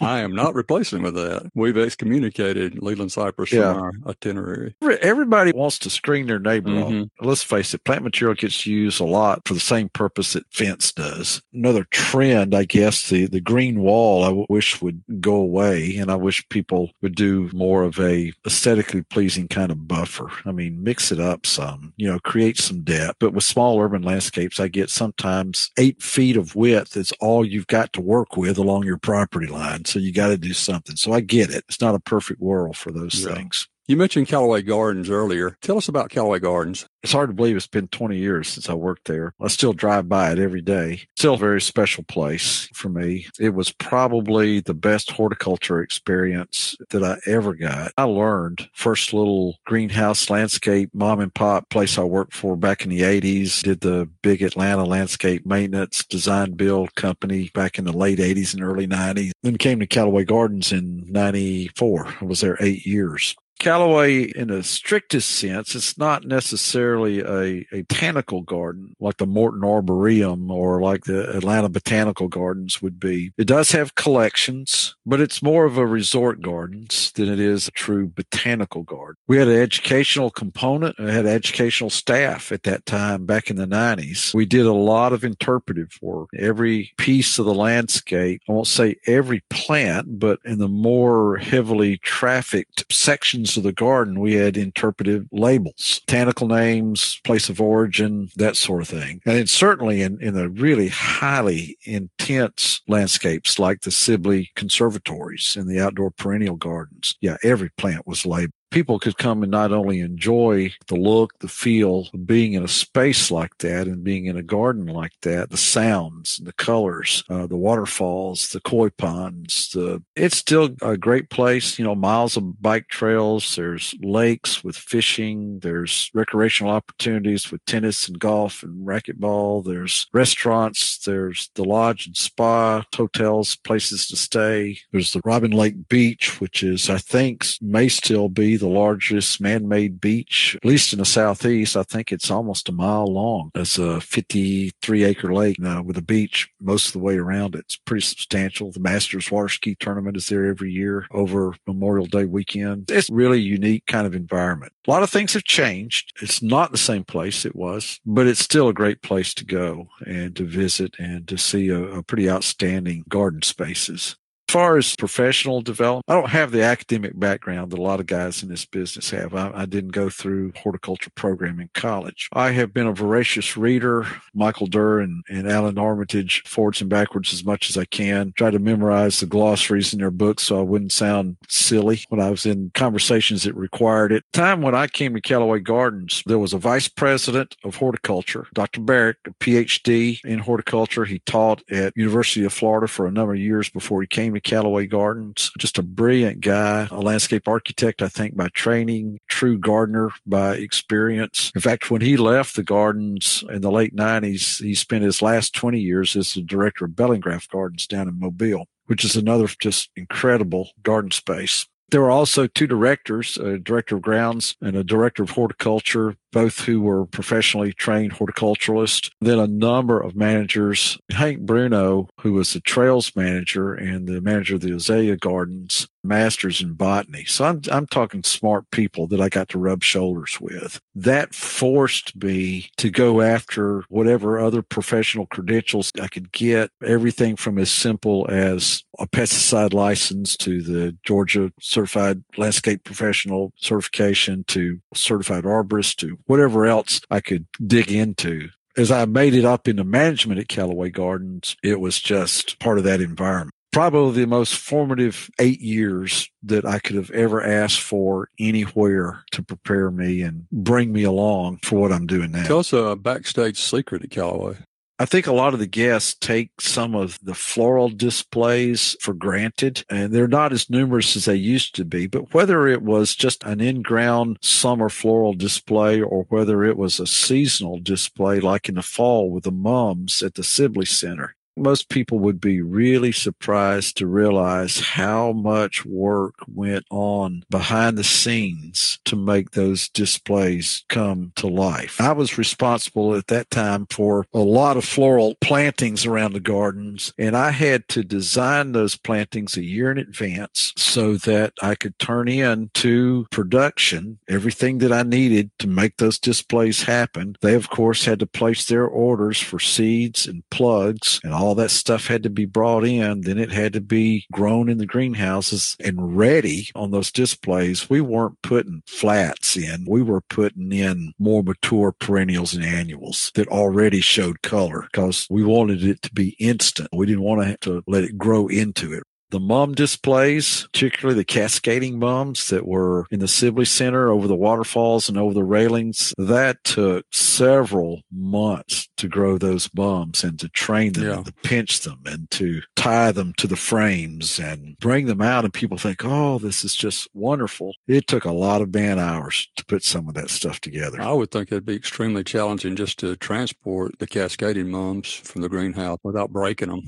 I am not replacing with that. We've excommunicated Leyland cypress yeah. from our itinerary. Everybody wants to screen their neighbor mm-hmm. off. Let's face it, plant material gets used a lot for the same purpose that fence does. Another trend, I guess, the, the green wall I w- wish would go away, and I wish people would do more of a aesthetically pleasing kind of buffer. I mean, mix it up some, you know, create some depth. But with small urban landscapes, I get sometimes eight feet of width is all you've got to work with along your property line. so you got to do something. So I get it. It's not a perfect world for those yeah. things. You mentioned Callaway Gardens earlier. Tell us about Callaway Gardens. It's hard to believe it's been twenty years since I worked there. I still drive by it every day. Still a very special place for me. It was probably the best horticulture experience that I ever got. I learned first little greenhouse landscape mom and pop place I worked for back in the eighties. Did the big Atlanta landscape maintenance design build company back in the late eighties and early nineties. Then came to Callaway Gardens in ninety-four. I was there eight years. Callaway, in the strictest sense, it's not necessarily a, a botanical garden like the Morton Arboretum or like the Atlanta Botanical Gardens would be. It does have collections, but it's more of a resort gardens than it is a true botanical garden. We had an educational component. I had educational staff at that time back in the nineties. We did a lot of interpretive work. Every piece of the landscape, I won't say every plant, but in the more heavily trafficked sections of the garden, we had interpretive labels, botanical names, place of origin, that sort of thing. And it's certainly in, in the really highly intense landscapes like the Sibley Conservatories and the outdoor perennial gardens, yeah, every plant was labeled. People could come and not only enjoy the look, the feel of being in a space like that and being in a garden like that, the sounds, the colors, uh, the waterfalls, the koi ponds. The, it's still a great place, you know, miles of bike trails. There's lakes with fishing. There's recreational opportunities with tennis and golf and racquetball. There's restaurants. There's the lodge and spa, hotels, places to stay. There's the Robin Lake Beach, which is, I think, may still be the largest man-made beach, at least in the southeast. I think it's almost a mile long. It's a fifty-three acre lake now with a beach most of the way around it. It's pretty substantial. The Masters Water Ski Tournament is there every year over Memorial Day weekend. It's a really unique kind of environment. A lot of things have changed. It's not the same place it was, but it's still a great place to go and to visit and to see a, a pretty outstanding garden spaces. As far as professional development, I don't have the academic background that a lot of guys in this business have. I, I didn't go through horticulture program in college. I have been a voracious reader, Michael Durr and, and Alan Armitage, forwards and backwards as much as I can. Try to memorize the glossaries in their books so I wouldn't sound silly when I was in conversations that required it. The time when I came to Callaway Gardens, there was a vice president of horticulture, Doctor Barrett, a P H D in horticulture. He taught at University of Florida for a number of years before he came to Callaway Gardens. Just a brilliant guy, a landscape architect, I think, by training, true gardener by experience. In fact, when he left the gardens in the late nineties, he spent his last twenty years as the director of Bellingraph Gardens down in Mobile, which is another just incredible garden space. There were also two directors, a director of grounds and a director of horticulture, both who were professionally trained horticulturalists. Then a number of managers, Hank Bruno, who was the trails manager and the manager of the Azalea Gardens, masters in botany. So I'm, I'm talking smart people that I got to rub shoulders with. That forced me to go after whatever other professional credentials I could get, everything from as simple as a pesticide license to the Georgia Certified Landscape Professional certification to Certified Arborist to whatever else I could dig into. As I made it up into management at Callaway Gardens, it was just part of that environment. Probably the most formative eight years that I could have ever asked for anywhere to prepare me and bring me along for what I'm doing now. Tell us a backstage secret at Callaway. I think a lot of the guests take some of the floral displays for granted, and they're not as numerous as they used to be. But whether it was just an in-ground summer floral display or whether it was a seasonal display like in the fall with the mums at the Sibley Center, most people would be really surprised to realize how much work went on behind the scenes to make those displays come to life. I was responsible at that time for a lot of floral plantings around the gardens, and I had to design those plantings a year in advance so that I could turn in to production everything that I needed to make those displays happen. They, of course, had to place their orders for seeds and plugs, and all All that stuff had to be brought in. Then it had to be grown in the greenhouses and ready on those displays. We weren't putting flats in. We were putting in more mature perennials and annuals that already showed color because we wanted it to be instant. We didn't want to have to let it grow into it. The mum displays, particularly the cascading mums that were in the Sibley Center over the waterfalls and over the railings, that took several months to grow those mums and to train them, yeah. and to pinch them and to tie them to the frames and bring them out. And people think, oh, this is just wonderful. It took a lot of man hours to put some of that stuff together. I would think it'd be extremely challenging just to transport the cascading mums from the greenhouse without breaking them.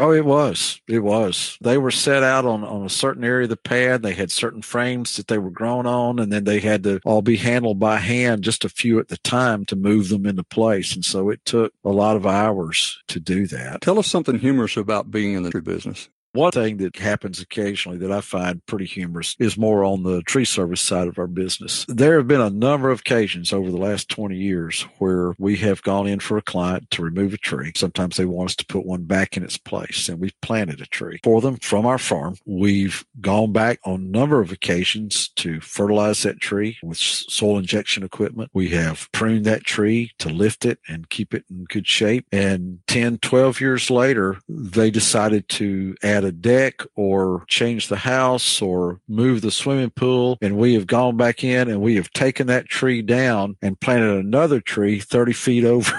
Oh, it was. It was. They were set out on, on a certain area of the pad. They had certain frames that they were grown on, and then they had to all be handled by hand, just a few at the time, to move them into place. And so it took a lot of hours to do that. Tell us something humorous about being in the tree business. One thing that happens occasionally that I find pretty humorous is more on the tree service side of our business. There have been a number of occasions over the last twenty years where we have gone in for a client to remove a tree. Sometimes they want us to put one back in its place, and we've planted a tree for them from our farm. We've gone back on a number of occasions to fertilize that tree with soil injection equipment. We have pruned that tree to lift it and keep it in good shape. And ten, twelve years later, they decided to add a deck or change the house or move the swimming pool, and we have gone back in and we have taken that tree down and planted another tree thirty feet over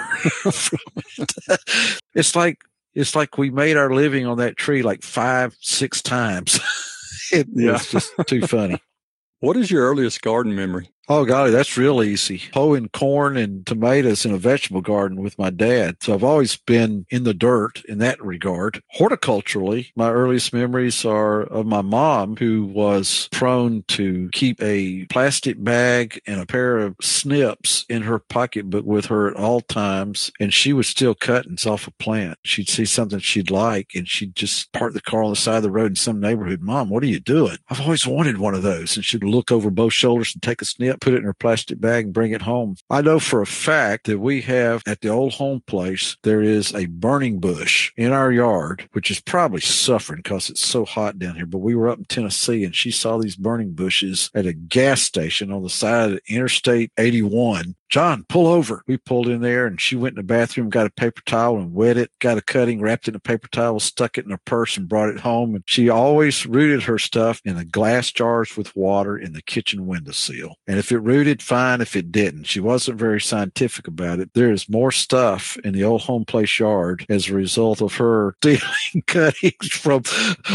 from it. It's like it's like we made our living on that tree like five, six times. It yeah. was just too funny. What is your earliest garden memory? Oh, golly, that's real easy. Hoeing corn and tomatoes in a vegetable garden with my dad. So I've always been in the dirt in that regard. Horticulturally, my earliest memories are of my mom, who was prone to keep a plastic bag and a pair of snips in her pocketbook with her at all times. And she would steal cuttings off a plant. She'd see something she'd like, and she'd just park the car on the side of the road in some neighborhood. Mom, what are you doing? I've always wanted one of those. And she'd look over both shoulders and take a snip, put it in her plastic bag, and bring it home. I know for a fact that we have at the old home place, there is a burning bush in our yard, which is probably suffering because it's so hot down here. But we were up in Tennessee, and she saw these burning bushes at a gas station on the side of Interstate eighty-one. John, pull over. We pulled in there, and she went in the bathroom, got a paper towel and wet it, got a cutting, wrapped it in a paper towel, stuck it in her purse, and brought it home. And she always rooted her stuff in the glass jars with water in the kitchen windowsill. And if it rooted, fine. If it didn't, she wasn't very scientific about it. There is more stuff in the old home place yard as a result of her stealing cuttings from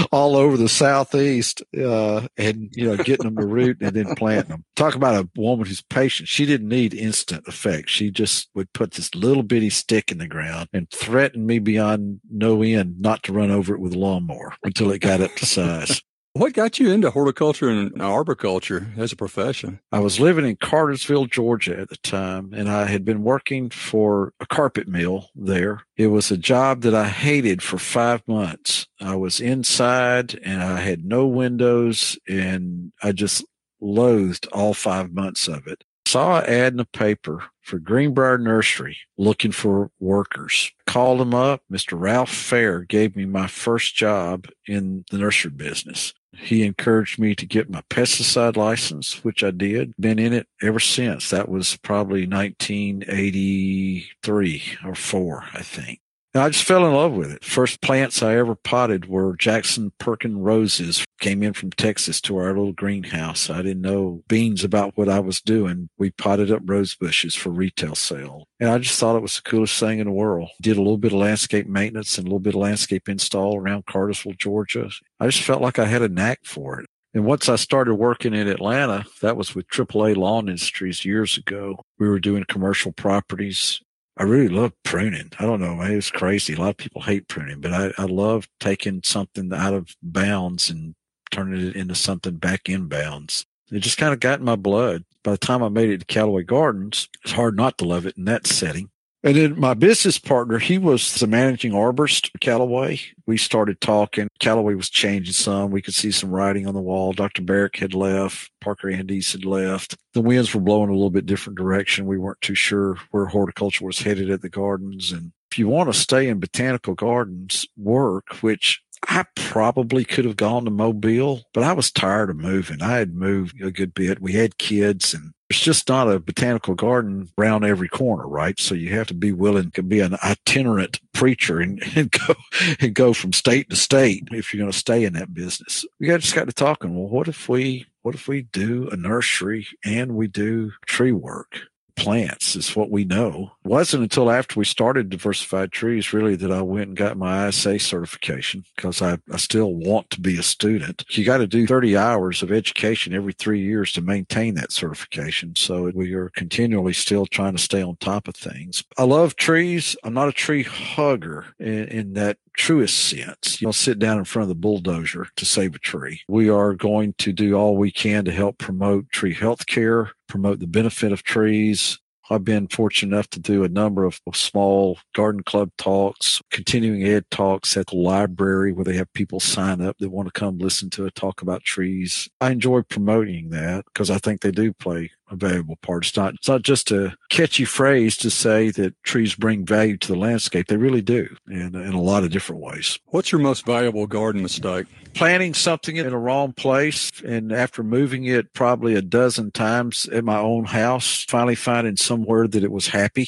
all over the Southeast uh, and, you know, getting them to root and then planting them. Talk about a woman who's patient. She didn't need instant effect. She just would put this little bitty stick in the ground and threaten me beyond no end not to run over it with a lawnmower until it got up to size. What got you into horticulture and arboriculture as a profession? I was living in Cartersville, Georgia at the time, and I had been working for a carpet mill there. It was a job that I hated for five months. I was inside, and I had no windows, and I just loathed all five months of it. Saw an ad in the paper for Greenbrier Nursery looking for workers. Called them up. Mister Ralph Fair gave me my first job in the nursery business. He encouraged me to get my pesticide license, which I did. Been in it ever since. That was probably nineteen eighty-three or four, I think. And I just fell in love with it. First plants I ever potted were Jackson Perkin roses. Came in from Texas to our little greenhouse. I didn't know beans about what I was doing. We potted up rose bushes for retail sale. And I just thought it was the coolest thing in the world. Did a little bit of landscape maintenance and a little bit of landscape install around Cartersville, Georgia. I just felt like I had a knack for it. And once I started working in Atlanta, that was with triple A Lawn Industries years ago. We were doing commercial properties. I really love pruning. I don't know. It's crazy. A lot of people hate pruning, but I, I love taking something out of bounds and turning it into something back in bounds. It just kind of got in my blood. By the time I made it to Callaway Gardens, it's hard not to love it in that setting. And then my business partner, he was the managing arborist for Callaway. We started talking. Callaway was changing some. We could see some writing on the wall. Doctor Barrett had left. Parker Andes had left. The winds were blowing a little bit different direction. We weren't too sure where horticulture was headed at the gardens. And if you want to stay in botanical gardens work, which I probably could have gone to Mobile, but I was tired of moving. I had moved a good bit. We had kids, and it's just not a botanical garden around every corner, right? So you have to be willing to be an itinerant preacher and, and go and go from state to state if you're going to stay in that business. We just got to talking, well, what if we what if we do a nursery and we do tree work? Plants is what we know. It wasn't until after we started Diversified Trees, really, that I went and got my I S A certification, because I, I still want to be a student. You got to do thirty hours of education every three years to maintain that certification. So we are continually still trying to stay on top of things. I love trees. I'm not a tree hugger in, in that truest sense. You don't sit down in front of the bulldozer to save a tree. We are going to do all we can to help promote tree health care, promote the benefit of trees. I've been fortunate enough to do a number of small garden club talks, continuing ed talks at the library where they have people sign up that want to come listen to a talk about trees. I enjoy promoting that because I think they do play a valuable part. It's not, it's not just a catchy phrase to say that trees bring value to the landscape. They really do, and in a lot of different ways. What's your most valuable garden mistake? Planting something in the wrong place, and after moving it probably a dozen times at my own house, finally finding somewhere that it was happy.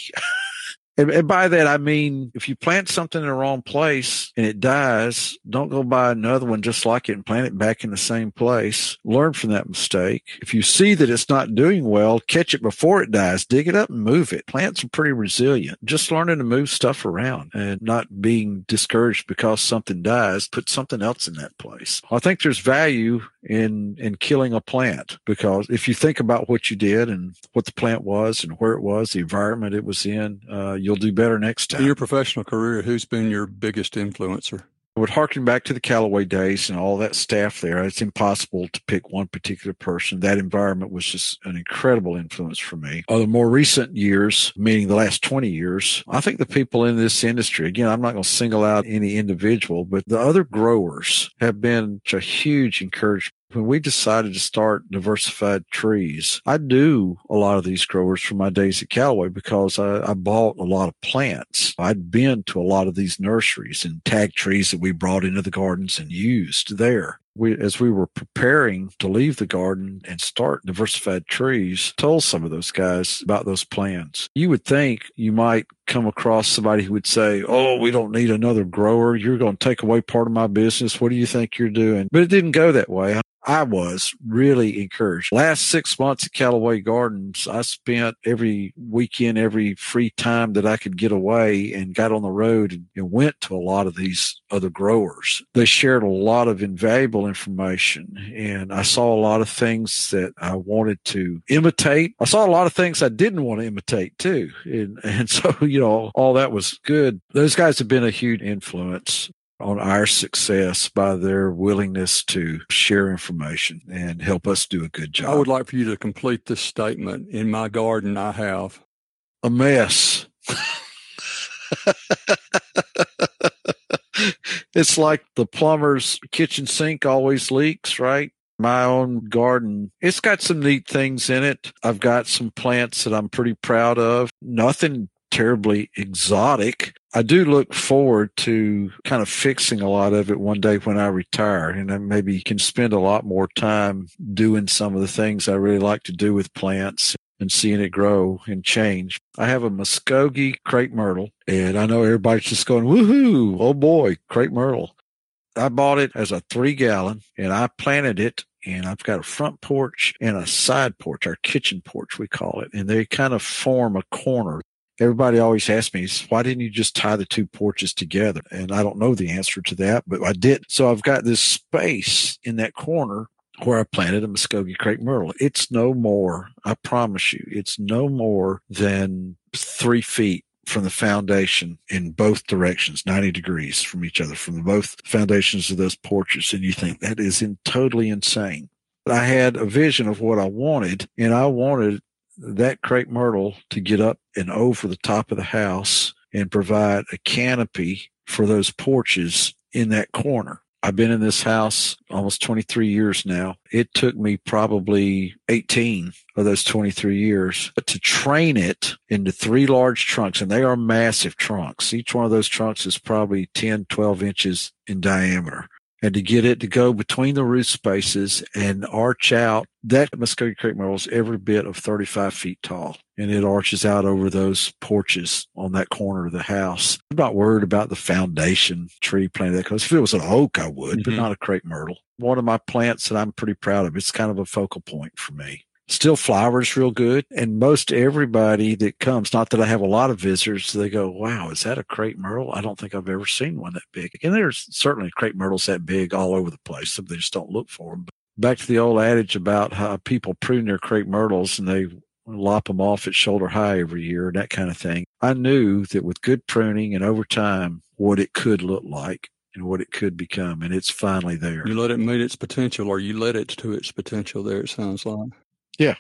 and, and by that, I mean, if you plant something in the wrong place and it dies, don't go buy another one just like it and plant it back in the same place. Learn from that mistake. If you see that it's not doing well, catch it before it dies. Dig it up and move it. Plants are pretty resilient. Just learning to move stuff around and not being discouraged because something dies. Put something else in that place. I think there's value in in killing a plant, because if you think about what you did and what the plant was and where it was, the environment it was in, uh, you'll do better next time. In your professional career, who's been your biggest influencer? I would harken back to the Callaway days and all that staff there. It's impossible to pick one particular person. That environment was just an incredible influence for me. Over the more recent years, meaning the last twenty years, I think the people in this industry, again, I'm not going to single out any individual, but the other growers have been a huge encouragement. When we decided to start Diversified Trees, I knew a lot of these growers from my days at Callaway because I, I bought a lot of plants. I'd been to a lot of these nurseries and tagged trees that we brought into the gardens and used there. We, as we were preparing to leave the garden and start Diversified Trees, told some of those guys about those plans. You would think you might come across somebody who would say, oh, we don't need another grower. You're going to take away part of my business. What do you think you're doing? But it didn't go that way. I was really encouraged. Last six months at Callaway Gardens, I spent every weekend, every free time that I could get away, and got on the road and went to a lot of these other growers. They shared a lot of invaluable information, and I saw a lot of things that I wanted to imitate. I saw a lot of things I didn't want to imitate too. And, and so, you know, all that was good. Those guys have been a huge influence on our success by their willingness to share information and help us do a good job. I would like for you to complete this statement. In my garden, I have a mess. It's like the plumber's kitchen sink always leaks, right? My own garden, it's got some neat things in it. I've got some plants that I'm pretty proud of. Nothing terribly exotic. I do look forward to kind of fixing a lot of it one day when I retire, and I maybe can spend a lot more time doing some of the things I really like to do with plants and seeing it grow and change. I have a Muskogee crepe myrtle, and I know everybody's just going, woohoo, oh boy, crepe myrtle. I bought it as a three gallon and I planted it. And I've got a front porch and a side porch, our kitchen porch, we call it. And they kind of form a corner. Everybody always asks me, why didn't you just tie the two porches together? And I don't know the answer to that, but I did. So I've got this space in that corner where I planted a Muskogee crepe myrtle. It's no more, I promise you, it's no more than three feet from the foundation in both directions, ninety degrees from each other, from both foundations of those porches. And you think that is in totally insane. But I had a vision of what I wanted, and I wanted that crepe myrtle to get up and over the top of the house and provide a canopy for those porches in that corner. I've been in this house almost twenty-three years now. It took me probably eighteen of those twenty-three years to train it into three large trunks, and they are massive trunks. Each one of those trunks is probably ten, twelve inches in diameter. And to get it to go between the root spaces and arch out, that Muskogee Creek Myrtle is every bit of thirty-five feet tall, and it arches out over those porches on that corner of the house. I'm not worried about the foundation tree plant that, because if it was an oak, I would, mm-hmm. but not a crepe myrtle. One of my plants that I'm pretty proud of, it's kind of a focal point for me. Still flowers real good. And most everybody that comes, not that I have a lot of visitors, they go, wow, is that a crepe myrtle? I don't think I've ever seen one that big. And there's certainly crepe myrtles that big all over the place. So they just don't look for them. But back to the old adage about how people prune their crepe myrtles and they lop them off at shoulder high every year and that kind of thing. I knew that with good pruning and over time, what it could look like and what it could become. And it's finally there. You let it meet its potential, or you led it to its potential there, it sounds like. Yeah.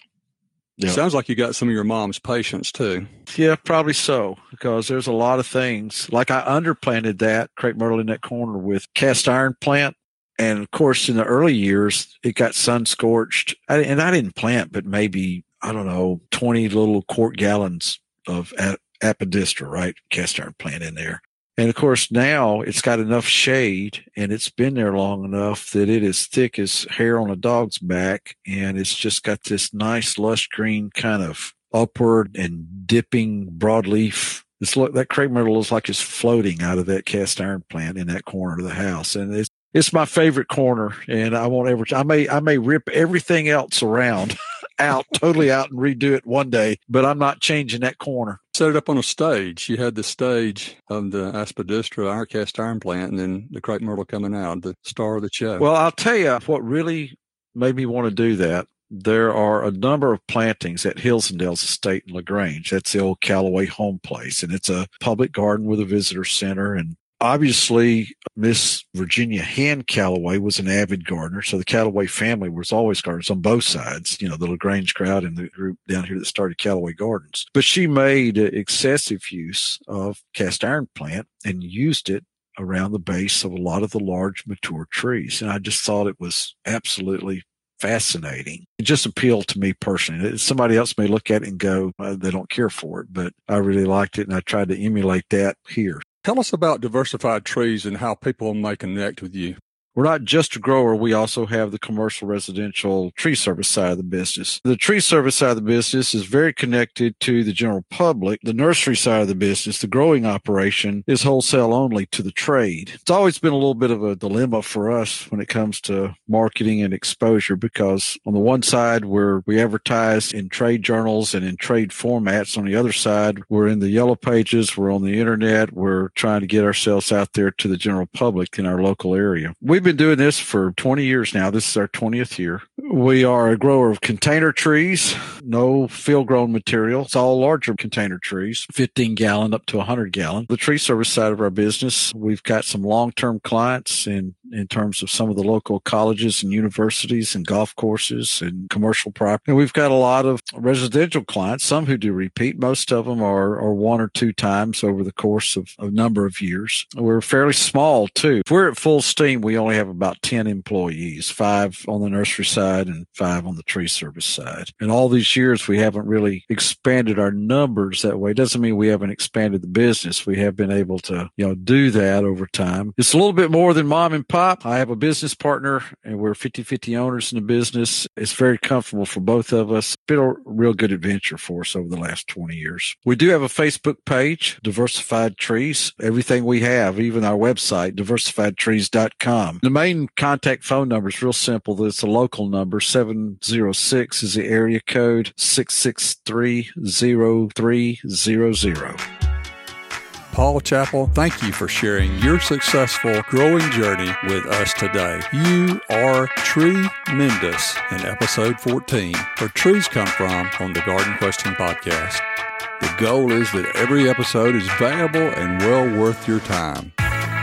yeah. Sounds like you got some of your mom's patience too. Yeah, probably so, because there's a lot of things. Like I underplanted that crepe myrtle in that corner with cast iron plant. And of course, in the early years, it got sun scorched. I, and I didn't plant, but maybe, I don't know, twenty little quart gallons of aspidistra, right? Cast iron plant in there. And of course, now it's got enough shade and it's been there long enough that it is thick as hair on a dog's back. And it's just got this nice lush green kind of upward and dipping broadleaf. It's, that crepe myrtle looks like it's floating out of that cast iron plant in that corner of the house. And it's, it's my favorite corner. And I won't ever, I may, I may rip everything else around out, totally out and redo it one day, but I'm not changing that corner. Set it up on a stage. You had the stage of the aspidistra, our cast iron plant, and then the crepe myrtle coming out, the star of the show. Well, I'll tell you what really made me want to do that. There are a number of plantings at Hills and Dales Estate in LaGrange. That's the old Callaway home place, and it's a public garden with a visitor center. And obviously, Miss Virginia Hand Callaway was an avid gardener. So the Callaway family was always gardeners on both sides, you know, the LaGrange crowd and the group down here that started Callaway Gardens. But she made excessive use of cast iron plant and used it around the base of a lot of the large mature trees. And I just thought it was absolutely fascinating. It just appealed to me personally. Somebody else may look at it and go, well, they don't care for it, but I really liked it. And I tried to emulate that here. Tell us about Diversified Trees and how people may connect with you. We're not just a grower. We also have the commercial residential tree service side of the business. The tree service side of the business is very connected to the general public. The nursery side of the business, the growing operation, is wholesale only to the trade. It's always been a little bit of a dilemma for us when it comes to marketing and exposure, because on the one side, we're, we advertise in trade journals and in trade formats. On the other side, we're in the yellow pages. We're on the internet. We're trying to get ourselves out there to the general public in our local area. We've been doing this for twenty years now. This is our twentieth year. We are a grower of container trees, no field-grown material. It's all larger container trees, fifteen-gallon up to one hundred-gallon. The tree service side of our business, we've got some long-term clients in, in terms of some of the local colleges and universities and golf courses and commercial property. And we've got a lot of residential clients, some who do repeat. Most of them are, are one or two times over the course of a number of years. We're fairly small, too. If we're at full steam, we only have about ten employees, five on the nursery side and five on the tree service side. And all these years, we haven't really expanded our numbers that way. It doesn't mean we haven't expanded the business. We have been able to, you know, do that over time. It's a little bit more than mom and pop. I have a business partner and we're fifty-fifty owners in the business. It's very comfortable for both of us. It's been a real good adventure for us over the last twenty years. We do have a Facebook page, Diversified Trees. Everything we have, even our website, diversified trees dot com. The main contact phone number is real simple. It's a local number. seven oh six is the area code, six six three, oh three hundred. Paul Chappell, thank you for sharing your successful growing journey with us today. You are tremendous in episode fourteen, Where Trees Come From, on the Garden Question Podcast. The goal is that every episode is valuable and well worth your time.